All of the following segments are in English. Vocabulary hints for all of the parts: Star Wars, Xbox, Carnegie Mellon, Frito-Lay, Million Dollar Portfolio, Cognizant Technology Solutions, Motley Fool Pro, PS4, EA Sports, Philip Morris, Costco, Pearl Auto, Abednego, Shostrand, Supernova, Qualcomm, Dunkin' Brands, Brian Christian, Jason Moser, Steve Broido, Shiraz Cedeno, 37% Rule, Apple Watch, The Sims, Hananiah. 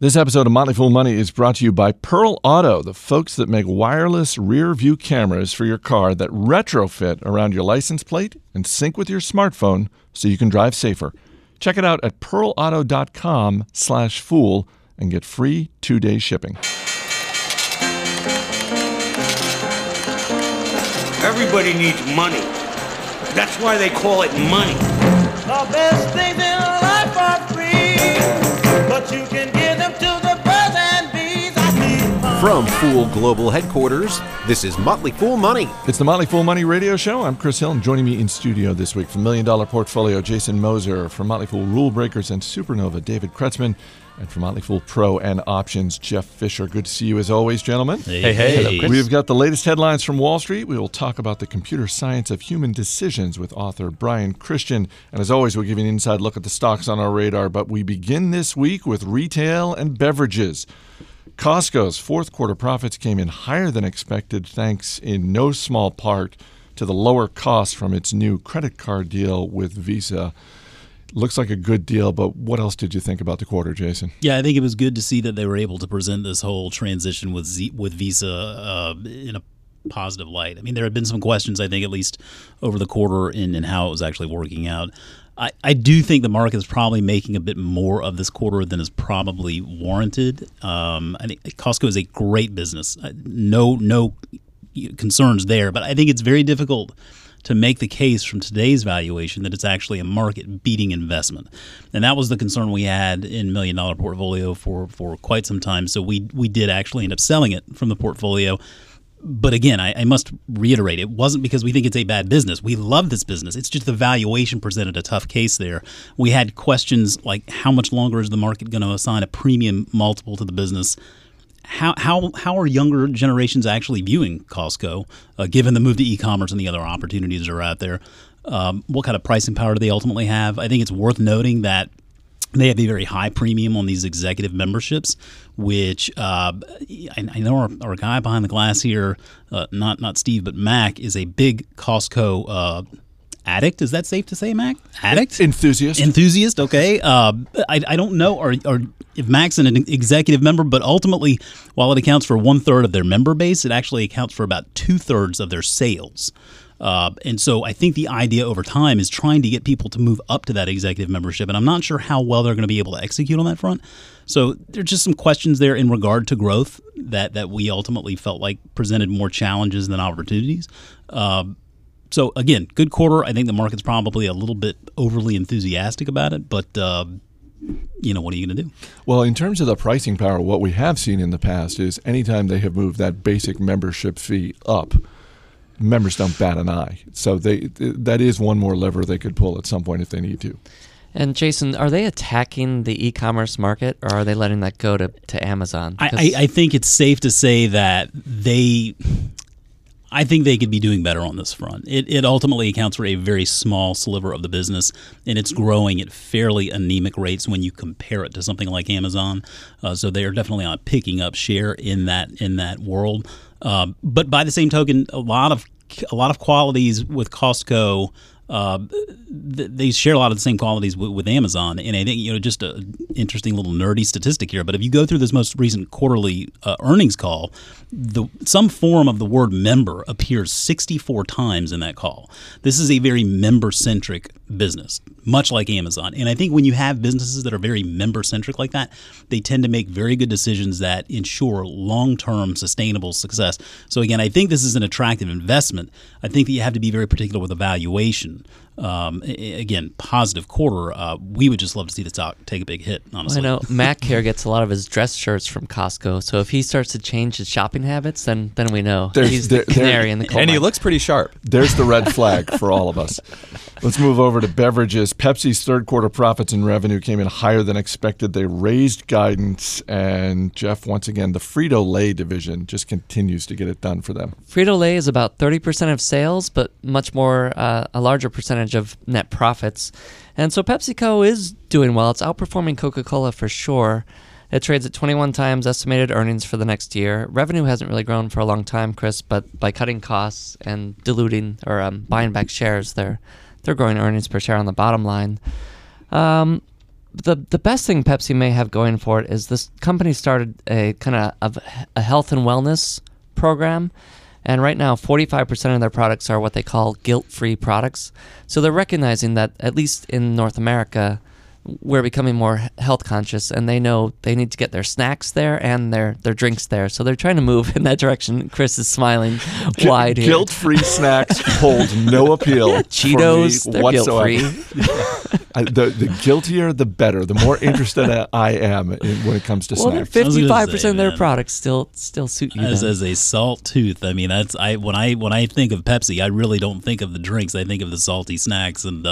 This episode of Motley Fool Money is brought to you by Pearl Auto, the folks that make wireless rear-view cameras for your car that retrofit around your license plate and sync with your smartphone so you can drive safer. Check it out at pearlauto.com/fool and get free 2-day shipping. Everybody needs money. That's why they call it money. The best things in life are free, but you can give them to the birds and bees. From Fool Global Headquarters, this is Motley Fool Money. It's the Motley Fool Money radio show. I'm Chris Hill, and joining me in studio this week from Million Dollar Portfolio, Jason Moser. From Motley Fool Rule Breakers and Supernova, David Kretzmann. And from Motley Fool Pro and Options, Jeff Fisher. Good to see you as always, gentlemen. Hey, hey. Hello. We've got the latest headlines from Wall Street. We will talk about the computer science of human decisions with author Brian Christian. And as always, we'll give you an inside look at the stocks on our radar. But we begin this week with retail and beverages. Costco's fourth quarter profits came in higher than expected, thanks in no small part to the lower cost from its new credit card deal with Visa. Looks like a good deal, but what else did you think about the quarter, Jason? Yeah, I think it was good to see that they were able to present this whole transition with Visa in a positive light. I mean, there had been some questions, I think, at least over the quarter and how it was actually working out. I do think the market is probably making a bit more of this quarter than is probably warranted. I think Costco is a great business. No concerns there, but I think it's very difficult to make the case from today's valuation that it's actually a market-beating investment. And that was the concern we had in Million Dollar Portfolio for quite some time. So we did actually end up selling it from the portfolio. But again, I must reiterate, it wasn't because we think it's a bad business. We love this business. It's just the valuation presented a tough case there. We had questions like, how much longer is the market going to assign a premium multiple to the business? How are younger generations actually viewing Costco, given the move to e-commerce and the other opportunities that are out there? What kind of pricing power do they ultimately have? I think it's worth noting that they have a very high premium on these executive memberships, which I know our guy behind the glass here, not Steve, but Mac, is a big Costco addict? Is that safe to say, Mac? Addict? Enthusiast, okay. I don't know if Mac's an executive member, but ultimately, while it accounts for 1/3 of their member base, it actually accounts for about 2/3 of their sales. And so I think the idea over time is trying to get people to move up to that executive membership, and I'm not sure how well they're going to be able to execute on that front. So there's just some questions there in regard to growth that we ultimately felt like presented more challenges than opportunities. So, again, good quarter. I think the market's probably a little bit overly enthusiastic about it, but, what are you going to do? Well, in terms of the pricing power, what we have seen in the past is anytime they have moved that basic membership fee up, members don't bat an eye. So that is one more lever they could pull at some point if they need to. And Jason, are they attacking the e-commerce market, or are they letting that go to Amazon? I think it's safe to say that I think they could be doing better on this front. It ultimately accounts for a very small sliver of the business, and it's growing at fairly anemic rates when you compare it to something like Amazon. So they are definitely not picking up share in that world. But by the same token, a lot of qualities with Costco. They share a lot of the same qualities with Amazon, and I think just an interesting little nerdy statistic here. But if you go through this most recent quarterly earnings call, some form of the word member appears 64 times in that call. This is a very member-centric business, much like Amazon. And I think when you have businesses that are very member-centric like that, they tend to make very good decisions that ensure long-term sustainable success. So again, I think this is an attractive investment. I think that you have to be very particular with evaluation. Again, positive quarter. We would just love to see the stock take a big hit, honestly. Well, I know Mac here gets a lot of his dress shirts from Costco, so if he starts to change his shopping habits, then we know he's the canary in the coal mine. And he looks pretty sharp. There's the red flag for all of us. Let's move over to beverages. Pepsi's third quarter profits and revenue came in higher than expected. They raised guidance, and Jeff, once again, the Frito-Lay division just continues to get it done for them. Frito-Lay is about 30% of sales, but much more a larger percentage of net profits. And so PepsiCo is doing well. It's outperforming Coca-Cola for sure. It trades at 21 times estimated earnings for the next year. Revenue hasn't really grown for a long time, Chris, but by cutting costs and diluting or buying back shares, they're growing earnings per share on the bottom line. the best thing Pepsi may have going for it is this company started a kind of a health and wellness program. And right now, 45% of their products are what they call guilt-free products. So they're recognizing that, at least in North America, we're becoming more health conscious, and they know they need to get their snacks there and their drinks there. So they're trying to move in that direction. Chris is smiling wide here. Guilt-free snacks hold no appeal. Yeah, Cheetos, they're guilt-free. The guiltier, the better. The more interested I am when it comes to snacks. Well, 55% of their products still suit you. As a salt tooth, I mean, that's when I think of Pepsi, I really don't think of the drinks. I think of the salty snacks. And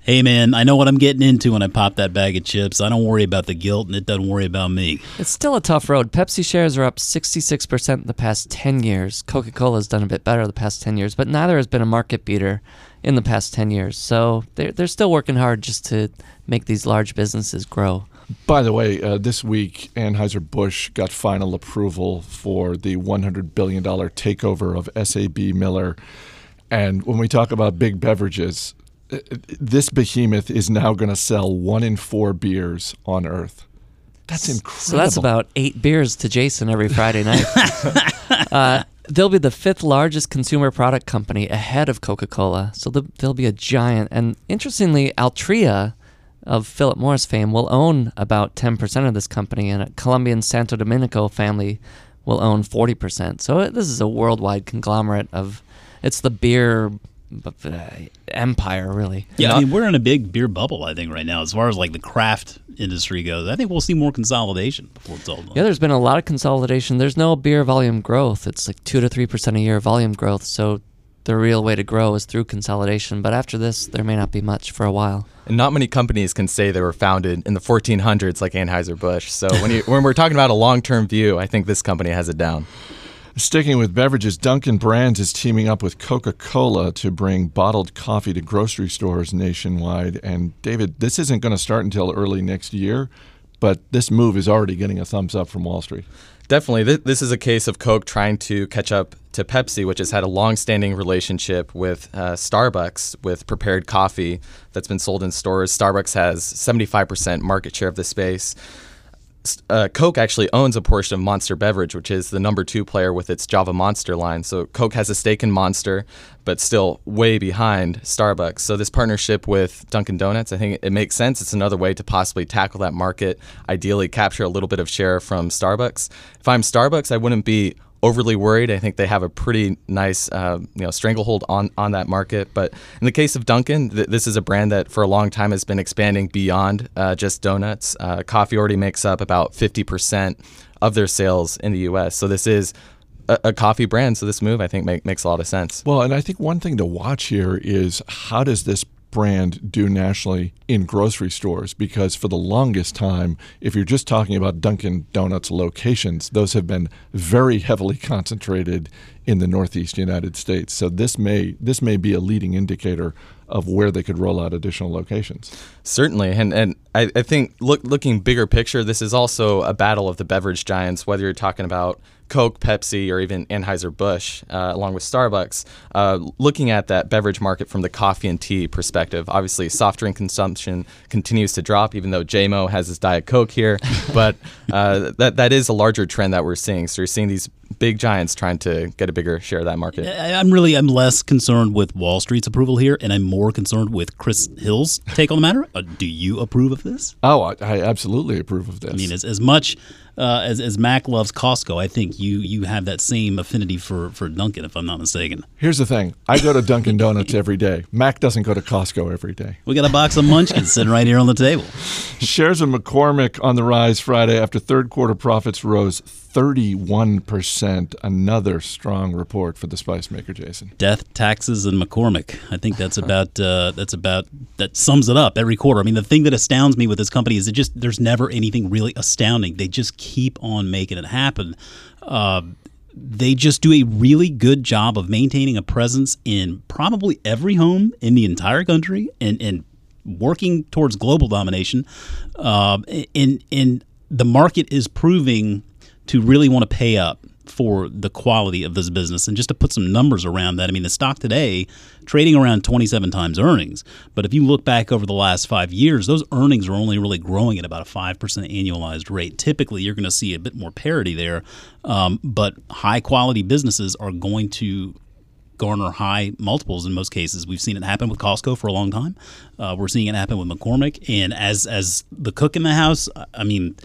hey, man, I know what I'm getting into when I pop that bag of chips. I don't worry about the guilt, and it doesn't worry about me. It's still a tough road. Pepsi shares are up 66% in the past 10 years. Coca-Cola's done a bit better the past 10 years, but neither has been a market beater in the past 10 years. So they're still working hard just to make these large businesses grow. By the way, this week, Anheuser-Busch got final approval for the $100 billion takeover of SAB Miller. And when we talk about big beverages, this behemoth is now going to sell 1 in 4 beers on Earth. That's incredible. So that's about 8 beers to Jason every Friday night. They'll be the 5th largest consumer product company ahead of Coca-Cola. So they'll be a giant. And interestingly, Altria of Philip Morris fame will own about 10% of this company, and a Colombian Santo Domingo family will own 40%. So this is a worldwide conglomerate of, it's the beer empire, really. Yeah, I mean, we're in a big beer bubble, I think, right now, as far as like the craft industry goes. I think we'll see more consolidation before it's all done. Yeah, there's been a lot of consolidation. There's no beer volume growth. It's like 2 to 3% a year volume growth, so the real way to grow is through consolidation. But after this, there may not be much for a while. And not many companies can say they were founded in the 1400s like Anheuser-Busch. So when we're talking about a long-term view, I think this company has it down. Sticking with beverages, Dunkin' Brands is teaming up with Coca-Cola to bring bottled coffee to grocery stores nationwide. And David, this isn't going to start until early next year, but this move is already getting a thumbs up from Wall Street. Definitely. This is a case of Coke trying to catch up to Pepsi, which has had a long-standing relationship with Starbucks with prepared coffee that's been sold in stores. Starbucks has 75% market share of the space. Coke actually owns a portion of Monster Beverage, which is the number 2 player with its Java Monster line. So Coke has a stake in Monster, but still way behind Starbucks. So this partnership with Dunkin' Donuts, I think it makes sense. It's another way to possibly tackle that market, ideally capture a little bit of share from Starbucks. If I'm Starbucks, I wouldn't be overly worried. I think they have a pretty nice stranglehold on that market. But in the case of Dunkin', this is a brand that for a long time has been expanding beyond just donuts. Coffee already makes up about 50% of their sales in the U.S. So this is a coffee brand. So this move, I think, makes a lot of sense. Well, and I think one thing to watch here is how does this brand do nationally in grocery stores, because for the longest time, if you're just talking about Dunkin' Donuts locations, those have been very heavily concentrated in the Northeast United States. So this may be a leading indicator of where they could roll out additional locations. Certainly, and I think looking bigger picture, this is also a battle of the beverage giants, whether you're talking about Coke, Pepsi, or even Anheuser-Busch, along with Starbucks, looking at that beverage market from the coffee and tea perspective. Obviously, soft drink consumption continues to drop, even though JMO has his Diet Coke here. But that is a larger trend that we're seeing. So you're seeing these big giants trying to get a bigger share of that market. I'm less concerned with Wall Street's approval here, and I'm more concerned with Chris Hill's take on the matter. Do you approve of this? Oh, I absolutely approve of this. I mean, as much as Mac loves Costco, I think you have that same affinity for Dunkin', if I'm not mistaken. Here's the thing. I go to Dunkin' Donuts every day. Mac doesn't go to Costco every day. We got a box of munchkins sitting right here on the table. Shares of McCormick on the rise Friday after third quarter profits rose 31%. Another strong report for the spice maker, Jason. Death, taxes, and McCormick. I think that's about that sums it up every quarter. I mean, the thing that astounds me with this company is there's never anything really astounding. They just keep on making it happen. They just do a really good job of maintaining a presence in probably every home in the entire country and working towards global domination. And the market is proving to really want to pay up for the quality of this business. And just to put some numbers around that, I mean, the stock today trading around 27 times earnings. But if you look back over the last 5 years, those earnings are only really growing at about a 5% annualized rate. Typically, you're going to see a bit more parity there. But high-quality businesses are going to garner high multiples in most cases. We've seen it happen with Costco for a long time. We're seeing it happen with McCormick. And as the cook in the house, I mean,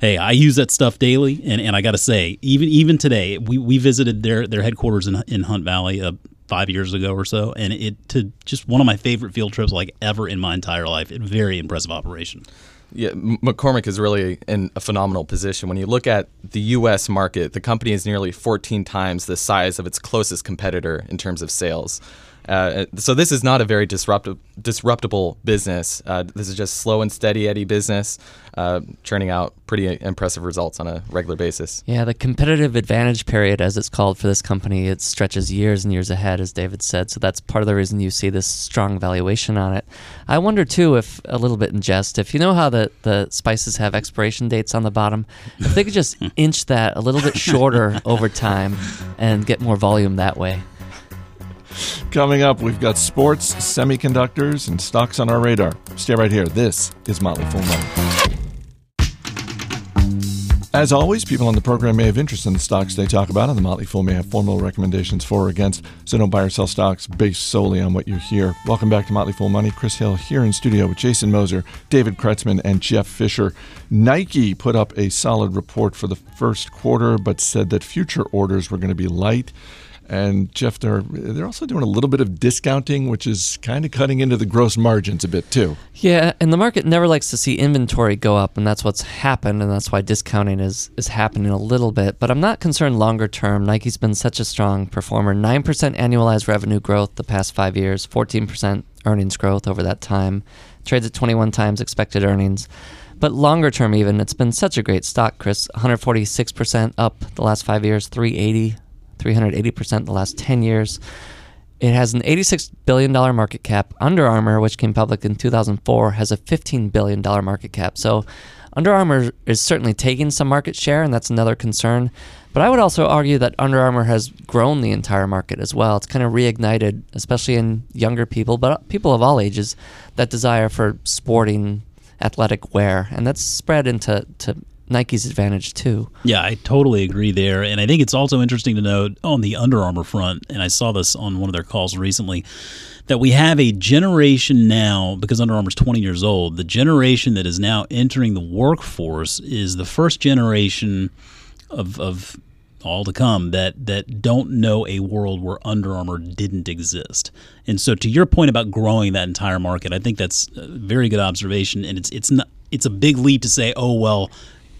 hey, I use that stuff daily. And I got to say, even today, we visited their headquarters in Hunt Valley 5 years ago or so. And it to just one of my favorite field trips like ever in my entire life. A very impressive operation. Yeah, McCormick is really in a phenomenal position. When you look at the U.S. market, the company is nearly 14 times the size of its closest competitor in terms of sales. So this is not a very disruptible business. This is just slow and steady Eddie business, churning out pretty impressive results on a regular basis. Yeah, the competitive advantage period, as it's called for this company, it stretches years and years ahead, as David said. So that's part of the reason you see this strong valuation on it. I wonder, too, if a little bit in jest, if you know how the spices have expiration dates on the bottom, if they could just inch that a little bit shorter over time and get more volume that way. Coming up, we've got sports, semiconductors, and stocks on our radar. Stay right here. This is Motley Fool Money. As always, people on the program may have interest in the stocks they talk about, and the Motley Fool may have formal recommendations for or against, so don't buy or sell stocks based solely on what you hear. Welcome back to Motley Fool Money. Chris Hill here in studio with Jason Moser, David Kretzmann, and Jeff Fisher. Nike put up a solid report for the first quarter, but said that future orders were going to be light. And Jeff, they're also doing a little bit of discounting, which is kind of cutting into the gross margins a bit too. Yeah, and the market never likes to see inventory go up, and that's what's happened, and that's why discounting is happening a little bit. But I'm not concerned longer term. Nike's been such a strong performer. 9% annualized revenue growth the past 5 years, 14% earnings growth over that time. Trades at 21 times expected earnings. But longer term even, it's been such a great stock, Chris. 146% up the last 5 years, 380% the last 10 years. It has an $86 billion market cap. Under Armour, which came public in 2004, has a $15 billion market cap. So Under Armour is certainly taking some market share, and that's another concern. But I would also argue that Under Armour has grown the entire market as well. It's kind of reignited, especially in younger people, but people of all ages, that desire for sporting, athletic wear. And that's spread into Nike's advantage too. Yeah, I totally agree there. And I think it's also interesting to note on the Under Armour front, and I saw this on one of their calls recently, that we have a generation now, because Under Armour's 20 years old, the generation that is now entering the workforce is the first generation of all to come that don't know a world where Under Armour didn't exist. And so to your point about growing that entire market, I think that's a very good observation. And it's a big leap to say, oh, well,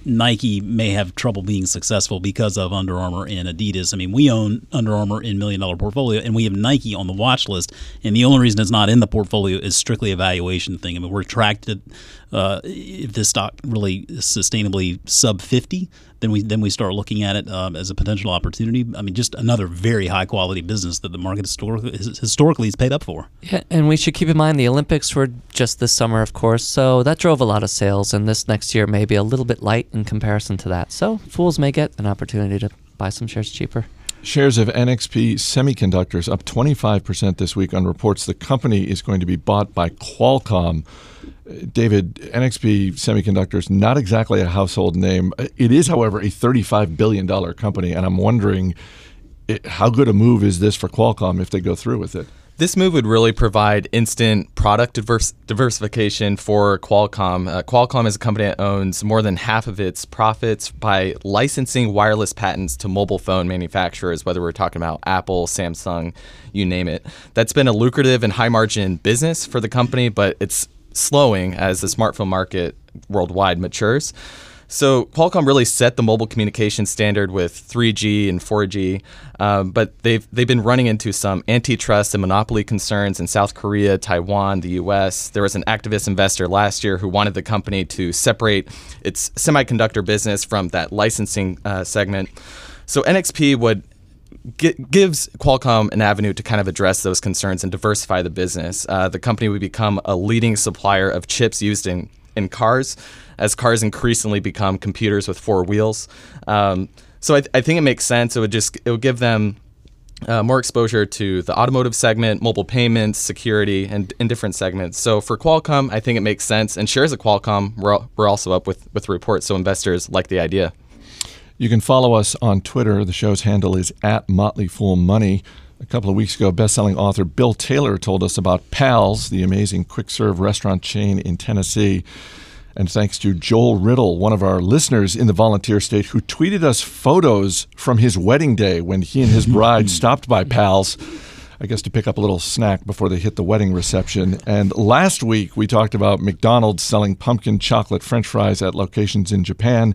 Nike may have trouble being successful because of Under Armour and Adidas. I mean, we own Under Armour in Million Dollar Portfolio, and we have Nike on the watch list. And the only reason it's not in the portfolio is strictly a valuation thing. I mean, we're tracked at if this stock really is sustainably sub 50, then we start looking at it as a potential opportunity. I mean, just another very high quality business that the market historically is paid up for. Yeah, and we should keep in mind the Olympics were just this summer, of course, so that drove a lot of sales, and this next year may be a little bit light in comparison to that. So fools may get an opportunity to buy some shares cheaper. Shares of NXP Semiconductors up 25% this week on reports the company is going to be bought by Qualcomm. David, NXP Semiconductors, not exactly a household name. It is, however, a $35 billion company, and I'm wondering how good a move is this for Qualcomm if they go through with it? This move would really provide instant product diversification for Qualcomm. Qualcomm is a company that owns more than half of its profits by licensing wireless patents to mobile phone manufacturers, whether we're talking about Apple, Samsung, you name it. That's been a lucrative and high-margin business for the company, but it's slowing as the smartphone market worldwide matures. So Qualcomm really set the mobile communication standard with 3G and 4G, but they've been running into some antitrust and monopoly concerns in South Korea, Taiwan, the U.S. There was an activist investor last year who wanted the company to separate its semiconductor business from that licensing segment. So NXP would gives Qualcomm an avenue to kind of address those concerns and diversify the business. The company would become a leading supplier of chips used in cars, as cars increasingly become computers with four wheels. So I think it makes sense. It would give them more exposure to the automotive segment, mobile payments, security, and different segments. So for Qualcomm, I think it makes sense. And shares of Qualcomm were also up with reports, so investors like the idea. You can follow us on Twitter. The show's handle is @MotleyFoolMoney. A couple of weeks ago, best-selling author Bill Taylor told us about Pals, the amazing quick-serve restaurant chain in Tennessee. And thanks to Joel Riddle, one of our listeners in the Volunteer State, who tweeted us photos from his wedding day when he and his bride stopped by Pals, I guess to pick up a little snack before they hit the wedding reception. And last week, we talked about McDonald's selling pumpkin chocolate French fries at locations in Japan.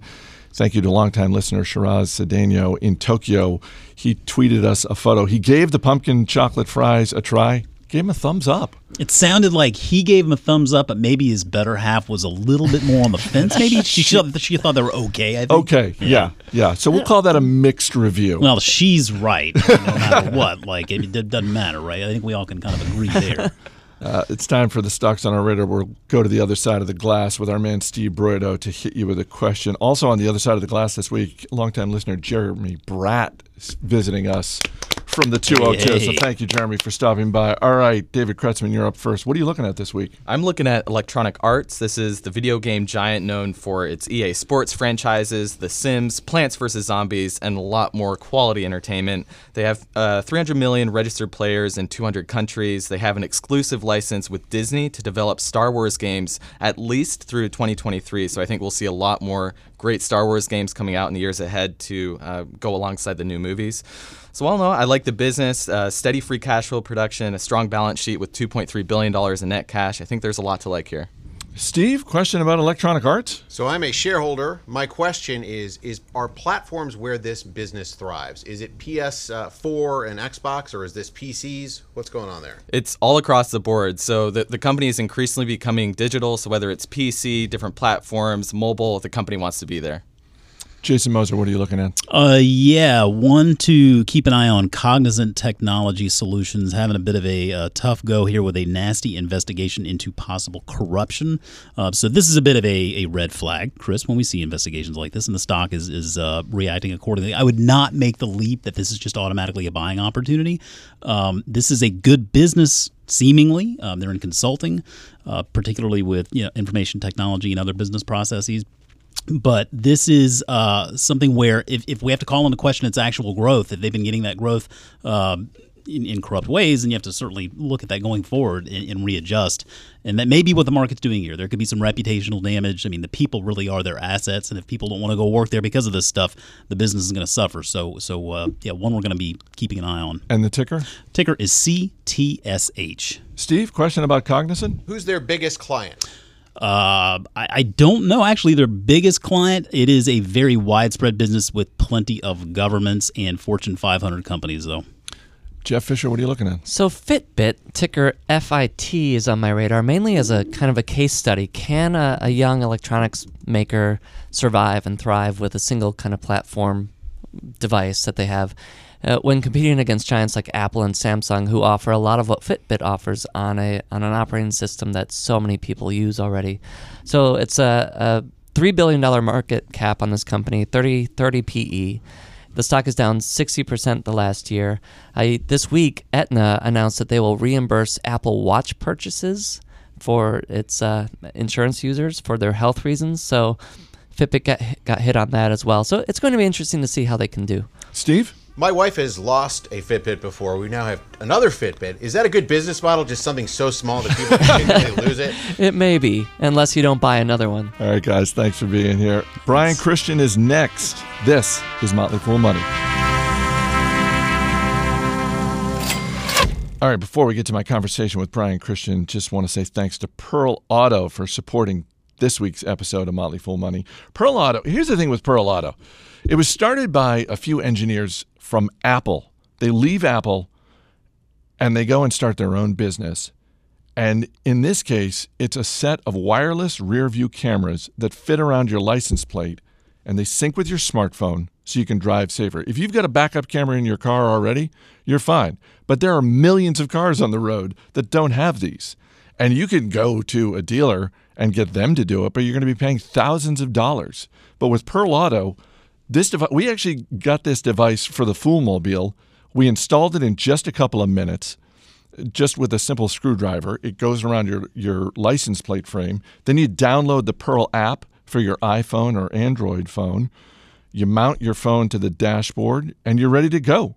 Thank you to longtime listener Shiraz Cedeno in Tokyo. He tweeted us a photo. He gave the pumpkin chocolate fries a try. Gave him a thumbs up. It sounded like he gave him a thumbs up, but maybe his better half was a little bit more on the fence. Maybe she thought they were okay, I think. Okay, yeah. So we'll call that a mixed review. Well, she's right, no matter what. Like, it doesn't matter, right? I think we all can kind of agree there. It's time for the Stocks on Our Radar. We'll go to the other side of the glass with our man Steve Broido to hit you with a question. Also on the other side of the glass this week, longtime listener Jeremy Bratt is visiting us from the 202. Hey. So thank you, Jeremy, for stopping by. All right, David Kretzmann, you're up first. What are you looking at this week? I'm looking at Electronic Arts. This is the video game giant known for its EA Sports franchises, The Sims, Plants vs. Zombies, and a lot more quality entertainment. They have 300 million registered players in 200 countries. They have an exclusive license with Disney to develop Star Wars games at least through 2023. So I think we'll see a lot more great Star Wars games coming out in the years ahead to go alongside the new movies. So all in all, I like the business, steady free cash flow production, a strong balance sheet with $2.3 billion in net cash. I think there's a lot to like here. Steve, question about Electronic Arts? So I'm a shareholder. My question are platforms where this business thrives? Is it PS4 and Xbox, or is this PCs? What's going on there? It's all across the board. So the company is increasingly becoming digital. So whether it's PC, different platforms, mobile, the company wants to be there. Jason Moser, what are you looking at? One to keep an eye on, Cognizant Technology Solutions, having a bit of a tough go here with a nasty investigation into possible corruption. So this is a bit of a red flag, Chris, when we see investigations like this, and the stock is reacting accordingly. I would not make the leap that this is just automatically a buying opportunity. This is a good business. Seemingly, they're in consulting, particularly with information technology and other business processes. But this is something where if we have to call into question its actual growth, if they've been getting that growth in corrupt ways, and you have to certainly look at that going forward and readjust. And that may be what the market's doing here. There could be some reputational damage. I mean, the people really are their assets, and if people don't want to go work there because of this stuff, the business is going to suffer. So one we're going to be keeping an eye on. And the ticker? Ticker is CTSH. Steve, question about Cognizant? Who's their biggest client? I don't know. Actually, their biggest client, it is a very widespread business with plenty of governments and Fortune 500 companies, though. Jeff Fisher, what are you looking at? So Fitbit, ticker FIT, is on my radar, mainly as a kind of a case study. Can a young electronics maker survive and thrive with a single kind of platform device that they have? When competing against giants like Apple and Samsung, who offer a lot of what Fitbit offers on an operating system that so many people use already. So it's a $3 billion market cap on this company, 30 PE. The stock is down 60% the last year. This week, Aetna announced that they will reimburse Apple Watch purchases for its insurance users for their health reasons. So Fitbit got hit on that as well. So it's going to be interesting to see how they can do. Steve? My wife has lost a Fitbit before. We now have another Fitbit. Is that a good business model? Just something so small that people can lose it? It may be, unless you don't buy another one. All right, guys. Thanks for being here. Brian Christian is next. This is Motley Fool Money. All right, before we get to my conversation with Brian Christian, just want to say thanks to Pearl Auto for supporting this week's episode of Motley Fool Money. Pearl Auto, here's the thing with Pearl Auto. It was started by a few engineers from Apple. They leave Apple and they go and start their own business. And in this case, it's a set of wireless rear-view cameras that fit around your license plate and they sync with your smartphone so you can drive safer. If you've got a backup camera in your car already, you're fine. But there are millions of cars on the road that don't have these. And you can go to a dealer and get them to do it, but you're going to be paying thousands of dollars. But with Pearl Auto, This device, we actually got this device for the Foolmobile. We installed it in just a couple of minutes, just with a simple screwdriver. It goes around your license plate frame. Then you download the Pearl app for your iPhone or Android phone. You mount your phone to the dashboard, and you're ready to go.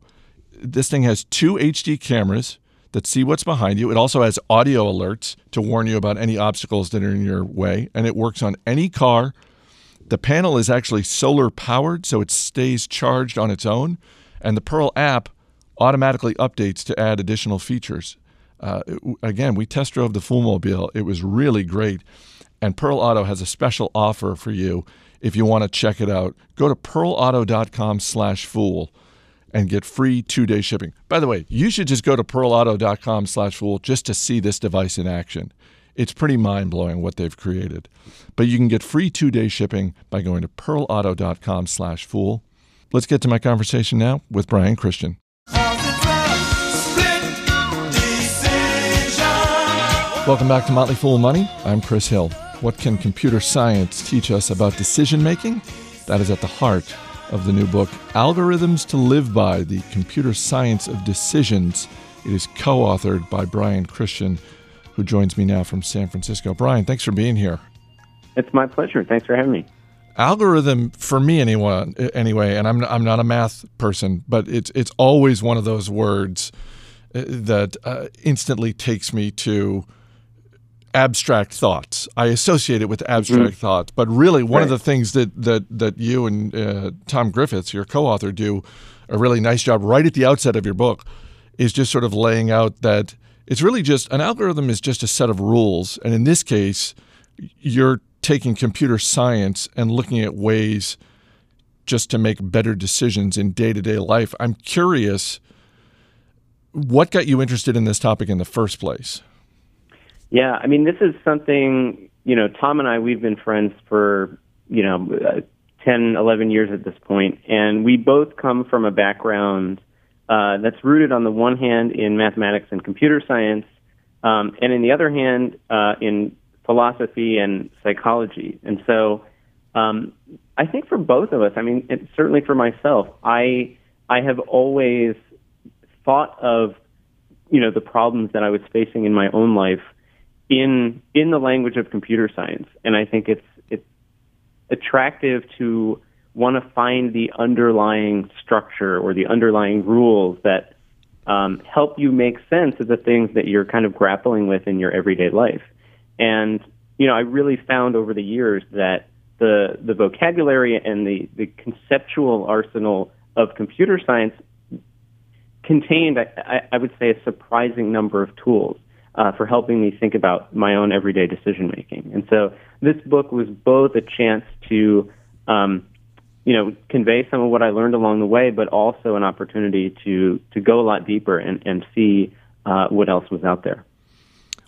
This thing has two HD cameras that see what's behind you. It also has audio alerts to warn you about any obstacles that are in your way, and it works on any car. The panel is actually solar-powered, so it stays charged on its own, and the Pearl app automatically updates to add additional features. Again, we test drove the Foolmobile. It was really great, and Pearl Auto has a special offer for you if you want to check it out. Go to pearlauto.com/fool and get free 2-day shipping. By the way, you should just go to pearlauto.com/fool just to see this device in action. It's pretty mind-blowing what they've created. But you can get free 2-day shipping by going to pearlauto.com/fool. Let's get to my conversation now with Brian Christian. Welcome back to Motley Fool Money. I'm Chris Hill. What can computer science teach us about decision-making? That is at the heart of the new book, Algorithms to Live By, The Computer Science of Decisions. It is co-authored by Brian Christian, who joins me now from San Francisco. Brian, thanks for being here. It's my pleasure. Thanks for having me. Algorithm, for me anyway, and I'm not a math person, but it's always one of those words that instantly takes me to abstract thoughts. I associate it with abstract thoughts, but really one of the things that you and Tom Griffiths, your co-author, do a really nice job right at the outset of your book is just sort of laying out that it's really just an algorithm is just a set of rules. And in this case, you're taking computer science and looking at ways just to make better decisions in day-to-day life. I'm curious, what got you interested in this topic in the first place? Yeah, I mean, this is something, Tom and I, we've been friends for, 10, 11 years at this point. And we both come from a background that's rooted on the one hand in mathematics and computer science, and in the other hand in philosophy and psychology. And so I think for both of us, I mean, and certainly for myself, I have always thought of, the problems that I was facing in my own life in the language of computer science. And I think it's attractive to want to find the underlying structure or the underlying rules that help you make sense of the things that you're kind of grappling with in your everyday life. And, I really found over the years that the vocabulary and the conceptual arsenal of computer science contained, I would say, a surprising number of tools for helping me think about my own everyday decision-making. And so this book was both a chance to convey some of what I learned along the way, but also an opportunity to go a lot deeper and see what else was out there.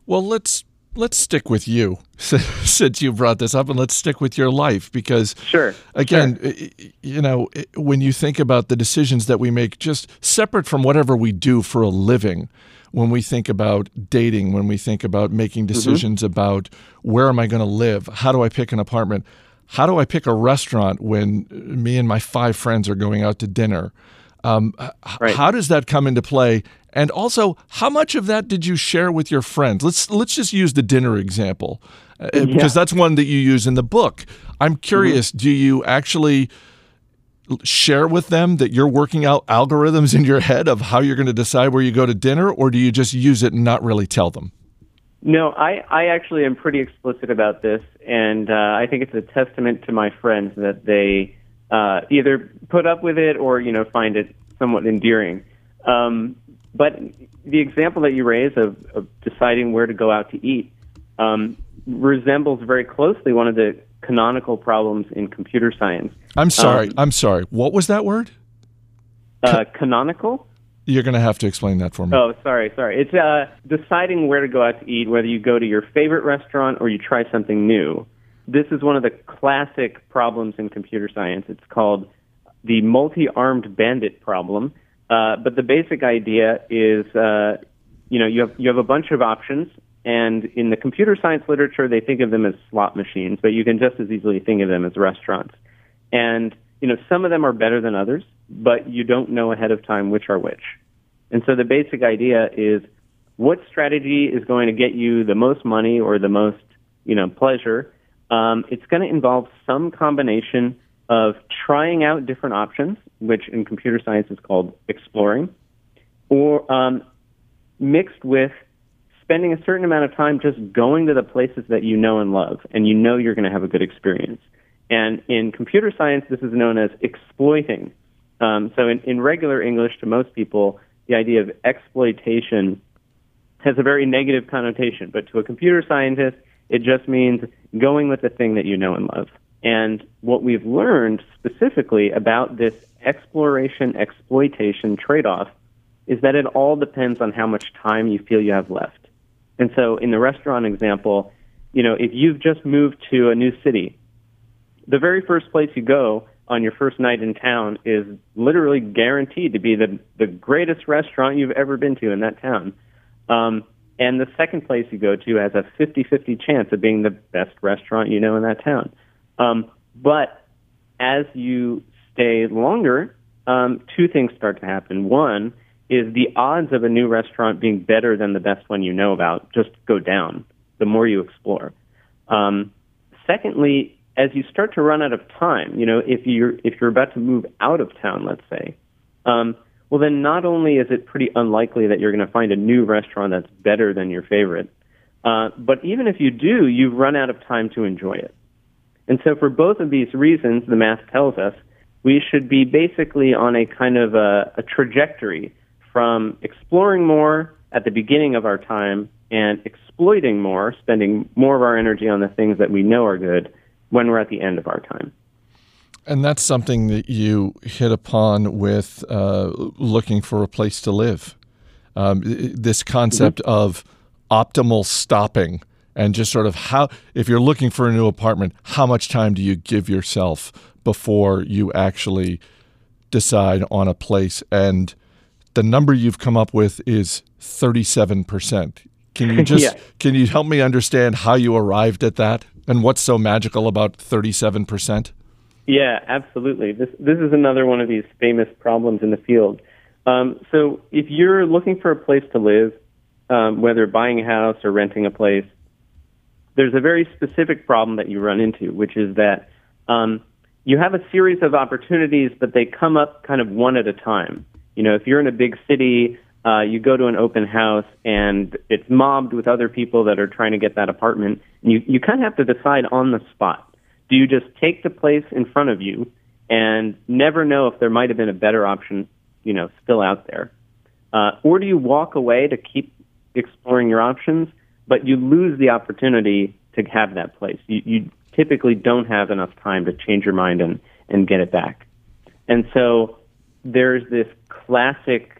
Well, let's stick with you since you brought this up, and let's stick with your life because, when you think about the decisions that we make just separate from whatever we do for a living, when we think about dating, when we think about making decisions about where am I going to live, how do I pick an apartment, how do I pick a restaurant when me and my 5 friends are going out to dinner? How does that come into play? And also, how much of that did you share with your friends? Let's just use the dinner example because that's one that you use in the book. I'm curious, do you actually share with them that you're working out algorithms in your head of how you're going to decide where you go to dinner, or do you just use it and not really tell them? No, I actually am pretty explicit about this, and I think it's a testament to my friends that they either put up with it or, find it somewhat endearing. But the example that you raise of deciding where to go out to eat resembles very closely one of the canonical problems in computer science. I'm sorry. What was that word? Canonical? You're going to have to explain that for me. Oh, sorry. It's deciding where to go out to eat, whether you go to your favorite restaurant or you try something new. This is one of the classic problems in computer science. It's called the multi-armed bandit problem. But the basic idea is, you have a bunch of options, and in the computer science literature, they think of them as slot machines, but you can just as easily think of them as restaurants. And you know, some of them are better than others, but you don't know ahead of time which are which. And so the basic idea is what strategy is going to get you the most money or the most, you know, pleasure. It's going to involve some combination of trying out different options, which in computer science is called exploring, or mixed with spending a certain amount of time just going to the places that you know and love, and you know you're going to have a good experience. And in computer science, this is known as exploiting. So in regular English, to most people, the idea of exploitation has a very negative connotation. But to a computer scientist, it just means going with the thing that you know and love. And what we've learned specifically about this exploration-exploitation trade-off is that it all depends on how much time you feel you have left. And so in the restaurant example, you know, if you've just moved to a new city, the very first place you go on your first night in town is literally guaranteed to be the greatest restaurant you've ever been to in that town. And the second place you go to has a 50-50 chance of being the best restaurant you know in that town. But as you stay longer, two things start to happen. One is the odds of a new restaurant being better than the best one you know about just go down the more you explore. Secondly, as you start to run out of time, you know, if you're about to move out of town, let's say, well, then not only is it pretty unlikely that you're going to find a new restaurant that's better than your favorite, but even if you do, you've run out of time to enjoy it. And so for both of these reasons, the math tells us we should be basically on a kind of a trajectory from exploring more at the beginning of our time and exploiting more, spending more of our energy on the things that we know are good, when we're at the end of our time. And that's something that you hit upon with looking for a place to live. This concept of optimal stopping and just sort of how, if you're looking for a new apartment, how much time do you give yourself before you actually decide on a place? And the number you've come up with is 37%. Can you just can you help me understand how you arrived at that? And what's so magical about 37%? Yeah, absolutely. This is another one of these famous problems in the field. So if you're looking for a place to live, whether buying a house or renting a place, there's a very specific problem that you run into, which is that you have a series of opportunities, but they come up kind of one at a time. You know, if you're in a big city, you go to an open house and it's mobbed with other people that are trying to get that apartment. You kind of have to decide on the spot. Do you just take the place in front of you and never know if there might have been a better option, you know, still out there? Or do you walk away to keep exploring your options, but you lose the opportunity to have that place? You typically don't have enough time to change your mind and get it back. And so there's this classic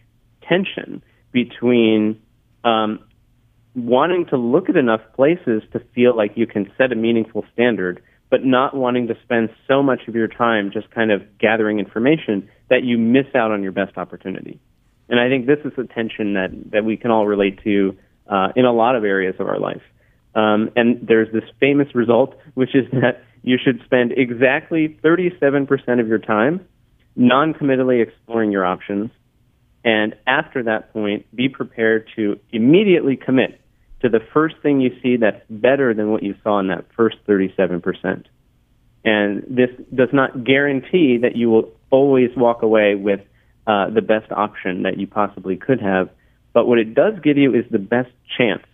tension between wanting to look at enough places to feel like you can set a meaningful standard, but not wanting to spend so much of your time just kind of gathering information that you miss out on your best opportunity. And I think this is a tension that we can all relate to in a lot of areas of our life. And there's this famous result, which is that you should spend exactly 37% of your time non-committally exploring your options, and after that point, be prepared to immediately commit to the first thing you see that's better than what you saw in that first 37%. And this does not guarantee that you will always walk away with the best option that you possibly could have, but what it does give you is the best chance.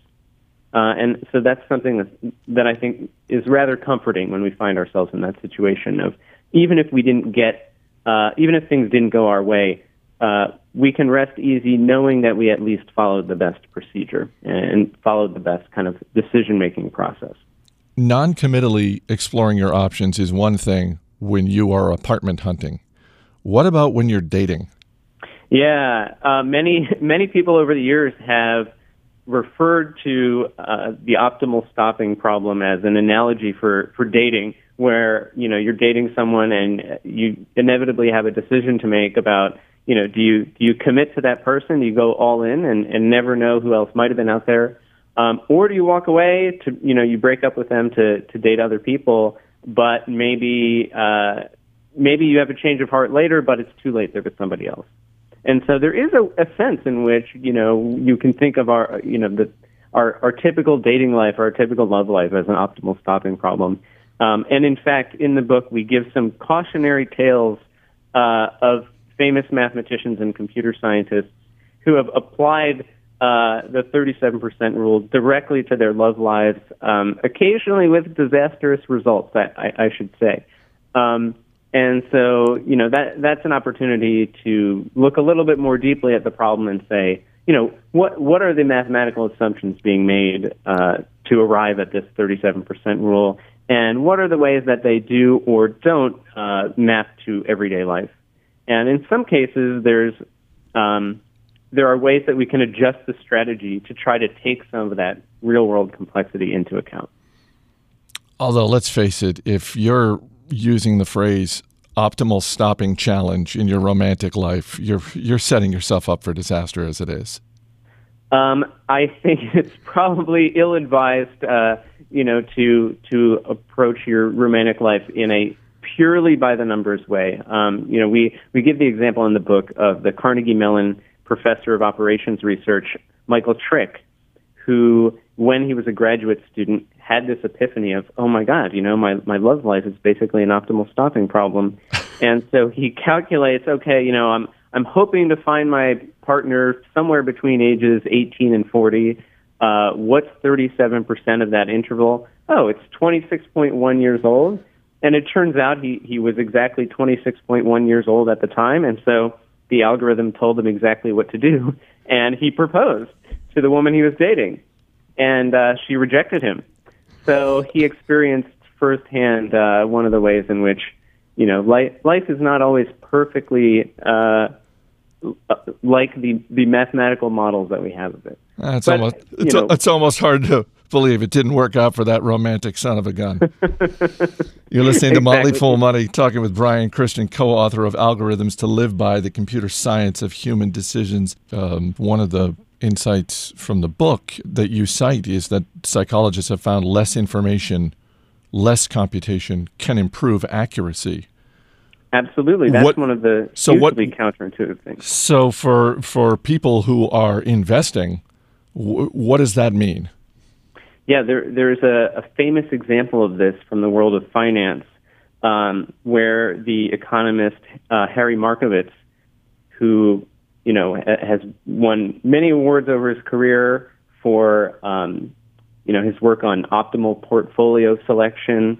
And so that's something that I think is rather comforting when we find ourselves in that situation of even if things didn't go our way, we can rest easy knowing that we at least followed the best procedure and followed the best kind of decision-making process. Non-committally exploring your options is one thing when you are apartment hunting. What about when you're dating? Yeah, many people over the years have referred to the optimal stopping problem as an analogy for dating, where, you know, you're dating someone and you inevitably have a decision to make about, you know, do you commit to that person? Do you go all in and never know who else might have been out there? Or do you walk away to, you know, you break up with them to date other people, but maybe maybe you have a change of heart later, but it's too late. They're with somebody else. And so there is a sense in which, you know, you can think of our, you know, our typical dating life, our typical love life as an optimal stopping problem. And in fact, in the book, we give some cautionary tales of famous mathematicians and computer scientists who have applied the 37% rule directly to their love lives, occasionally with disastrous results, I should say. And so, you know, that's an opportunity to look a little bit more deeply at the problem and say, you know, what are the mathematical assumptions being made to arrive at this 37% rule, and what are the ways that they do or don't map to everyday life? And in some cases, there are ways that we can adjust the strategy to try to take some of that real-world complexity into account. Although, let's face it, if you're using the phrase optimal stopping challenge in your romantic life, you're setting yourself up for disaster as it is. I think it's probably ill-advised, you know, to approach your romantic life in a purely by the numbers way. You know, we give the example in the book of the Carnegie Mellon professor of operations research, Michael Trick, who, when he was a graduate student, had this epiphany of, oh my God, you know, my love life is basically an optimal stopping problem. And so he calculates, okay, you know, I'm hoping to find my partner somewhere between ages 18 and 40. What's 37% of that interval? Oh, it's 26.1 years old. And it turns out he was exactly 26.1 years old at the time. And so the algorithm told him exactly what to do. And he proposed to the woman he was dating. And she rejected him. So he experienced firsthand one of the ways in which, you know, life is not always perfectly like the mathematical models that we have of it. It's almost hard to believe it didn't work out for that romantic son of a gun. You're listening to Motley Fool Money, talking with Brian Christian, co-author of Algorithms to Live By, The Computer Science of Human Decisions. One of the insights from the book that you cite is that psychologists have found less information, less computation can improve accuracy. Absolutely. That's one of the hugely counterintuitive things. So for people who are investing, what does that mean? Yeah, there's a famous example of this from the world of finance, where the economist Harry Markowitz, who, you know, has won many awards over his career for, you know, his work on optimal portfolio selection.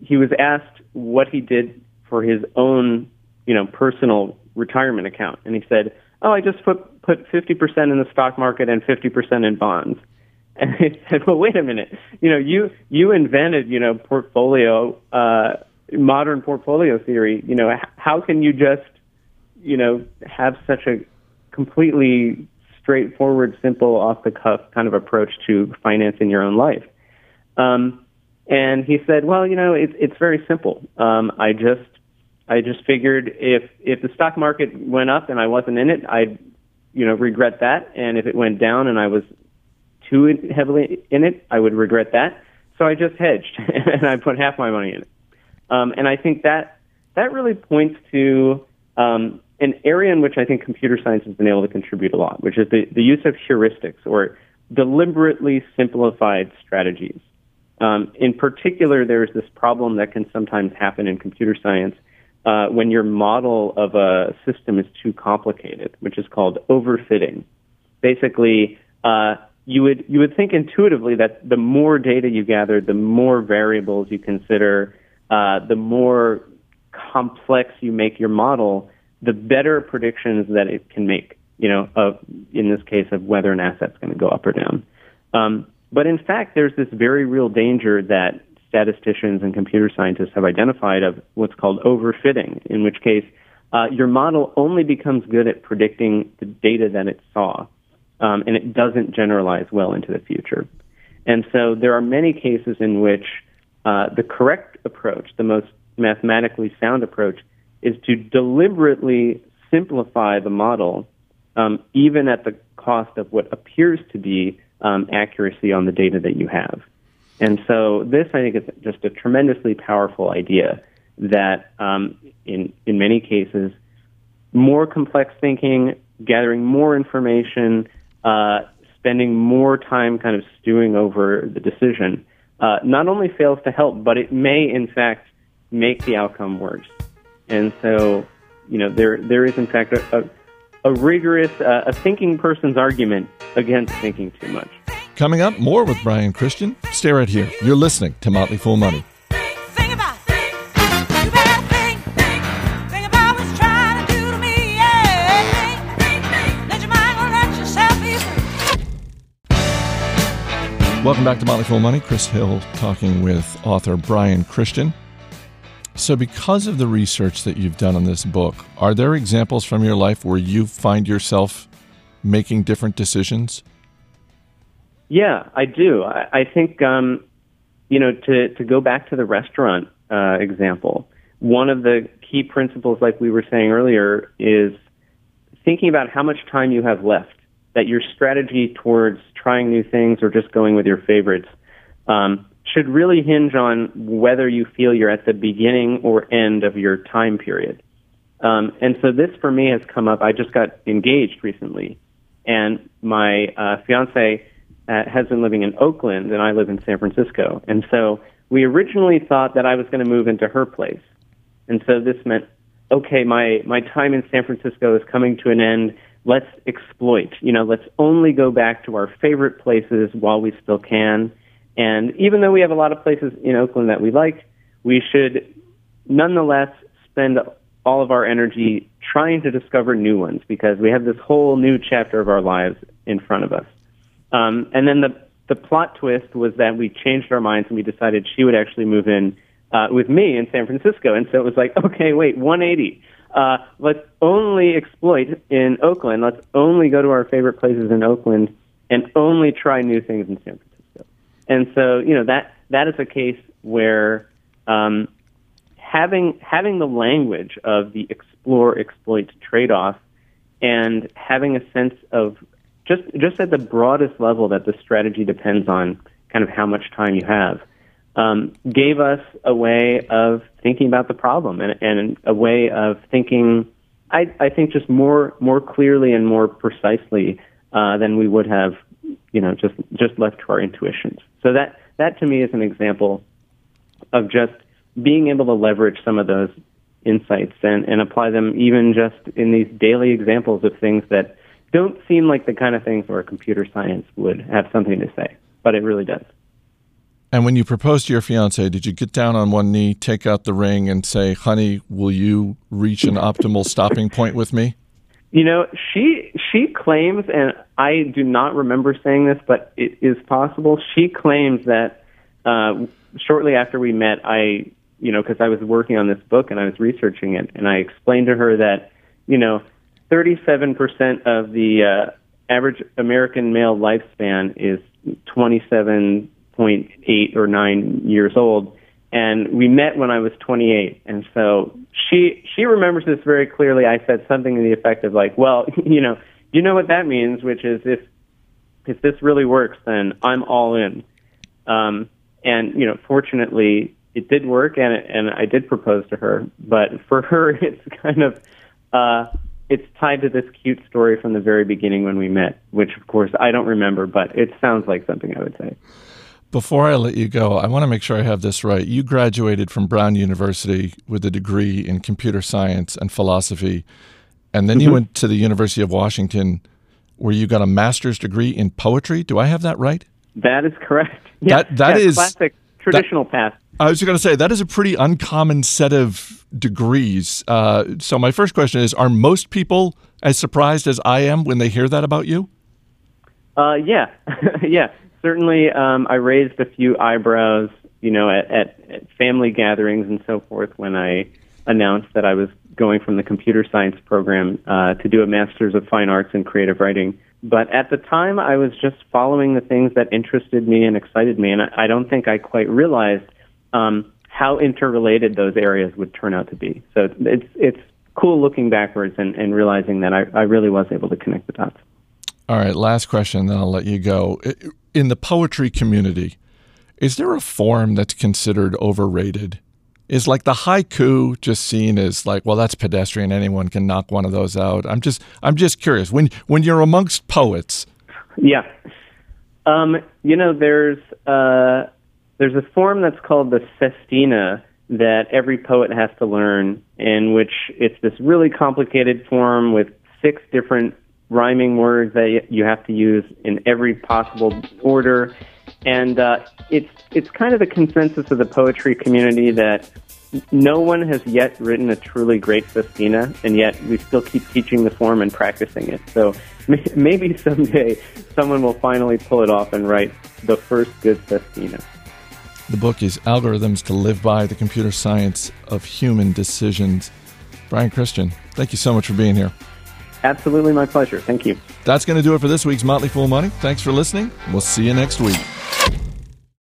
He was asked what he did for his own, you know, personal retirement account. And he said, oh, I just put 50% in the stock market and 50% in bonds. And they said, well, wait a minute. You know, you invented, you know, modern portfolio theory. You know, how can you just, you know, have such a completely straightforward, simple, off-the-cuff kind of approach to financing your own life? And he said, well, you know, it's very simple. I just figured if the stock market went up and I wasn't in it, I'd, you know, regret that. And if it went down and I was too heavily in it, I would regret that. So I just hedged and I put half my money in it. And I think that really points to an area in which I think computer science has been able to contribute a lot, which is the use of heuristics or deliberately simplified strategies. In particular, there's this problem that can sometimes happen in computer science when your model of a system is too complicated, which is called overfitting. Basically, you would think intuitively that the more data you gather, the more variables you consider, the more complex you make your model, the better predictions that it can make, you know, of, in this case, of whether an asset's going to go up or down. But in fact, there's this very real danger that statisticians and computer scientists have identified of what's called overfitting, in which case your model only becomes good at predicting the data that it saw, and it doesn't generalize well into the future. And so there are many cases in which the correct approach, the most mathematically sound approach, is to deliberately simplify the model, even at the cost of what appears to be accuracy on the data that you have. And so this, I think, is just a tremendously powerful idea that in many cases, more complex thinking, gathering more information, spending more time kind of stewing over the decision, not only fails to help, but it may, in fact, make the outcome worse. And so, you know, there is, in fact, a rigorous, a thinking person's argument against thinking too much. Coming up, more with Brian Christian. Stay right here. You're listening to Motley Fool Money. Welcome back to Motley Fool Money. Chris Hill talking with author Brian Christian. So because of the research that you've done on this book, are there examples from your life where you find yourself making different decisions? Yeah, I do. I think, you know, to go back to the restaurant example, one of the key principles, like we were saying earlier, is thinking about how much time you have left, that your strategy towards trying new things or just going with your favorites should really hinge on whether you feel you're at the beginning or end of your time period. And so this, for me, has come up. I just got engaged recently, and my fiancé has been living in Oakland, and I live in San Francisco. And so we originally thought that I was going to move into her place. And so this meant, okay, my time in San Francisco is coming to an end. Let's exploit. You know, let's only go back to our favorite places while we still can. And even though we have a lot of places in Oakland that we like, we should nonetheless spend all of our energy trying to discover new ones, because we have this whole new chapter of our lives in front of us. And then the plot twist was that we changed our minds and we decided she would actually move in with me in San Francisco. And so it was like, okay, wait, 180. Let's only exploit in Oakland. Let's only go to our favorite places in Oakland and only try new things in San Francisco. And so, you know, that is a case where having the language of the explore-exploit trade-off and having a sense of just at the broadest level that the strategy depends on kind of how much time you have, gave us a way of thinking about the problem and a way of thinking, I think, just more clearly and more precisely than we would have, you know, just left to our intuitions. So that to me is an example of just being able to leverage some of those insights and apply them even just in these daily examples of things that don't seem like the kind of things where computer science would have something to say, but it really does. And when you proposed to your fiancé, did you get down on one knee, take out the ring, and say, honey, will you reach an optimal stopping point with me? You know, she claims, and I do not remember saying this, but it is possible, she claims that shortly after we met, I, you know, because I was working on this book and I was researching it, and I explained to her that, you know, 37% of the average American male lifespan is 27.8 or 9 years old, and we met when I was 28. And so she remembers this very clearly. I said something to the effect of like, well, you know what that means, which is if this really works, then I'm all in. And you know, fortunately, it did work, and I did propose to her. But for her, it's kind of it's tied to this cute story from the very beginning when we met, which, of course, I don't remember, but it sounds like something I would say. Before I let you go, I want to make sure I have this right. You graduated from Brown University with a degree in computer science and philosophy, and then you went to the University of Washington, where you got a master's degree in poetry. Do I have that right? That is correct. Yeah, that is classic, traditional path. I was going to say, that is a pretty uncommon set of degrees. So my first question is, are most people as surprised as I am when they hear that about you? Yeah, yeah. Certainly, I raised a few eyebrows, you know, at family gatherings and so forth when I announced that I was going from the computer science program to do a master's of fine arts in creative writing. But at the time, I was just following the things that interested me and excited me, and I don't think I quite realized how interrelated those areas would turn out to be. So it's cool looking backwards and realizing that I really was able to connect the dots. All right, last question, then I'll let you go. In the poetry community, is there a form that's considered overrated? is like the haiku just seen as like, well, that's pedestrian. Anyone can knock one of those out. I'm just curious. When you're amongst poets. Yeah. There's a form that's called the sestina that every poet has to learn, in which it's this really complicated form with 6 different rhyming words that you have to use in every possible order. And it's kind of the consensus of the poetry community that no one has yet written a truly great sestina, and yet we still keep teaching the form and practicing it. So maybe someday someone will finally pull it off and write the first good sestina. The book is Algorithms to Live By, The Computer Science of Human Decisions. Brian Christian, thank you so much for being here. Absolutely my pleasure. Thank you. That's going to do it for this week's Motley Fool Money. Thanks for listening. We'll see you next week.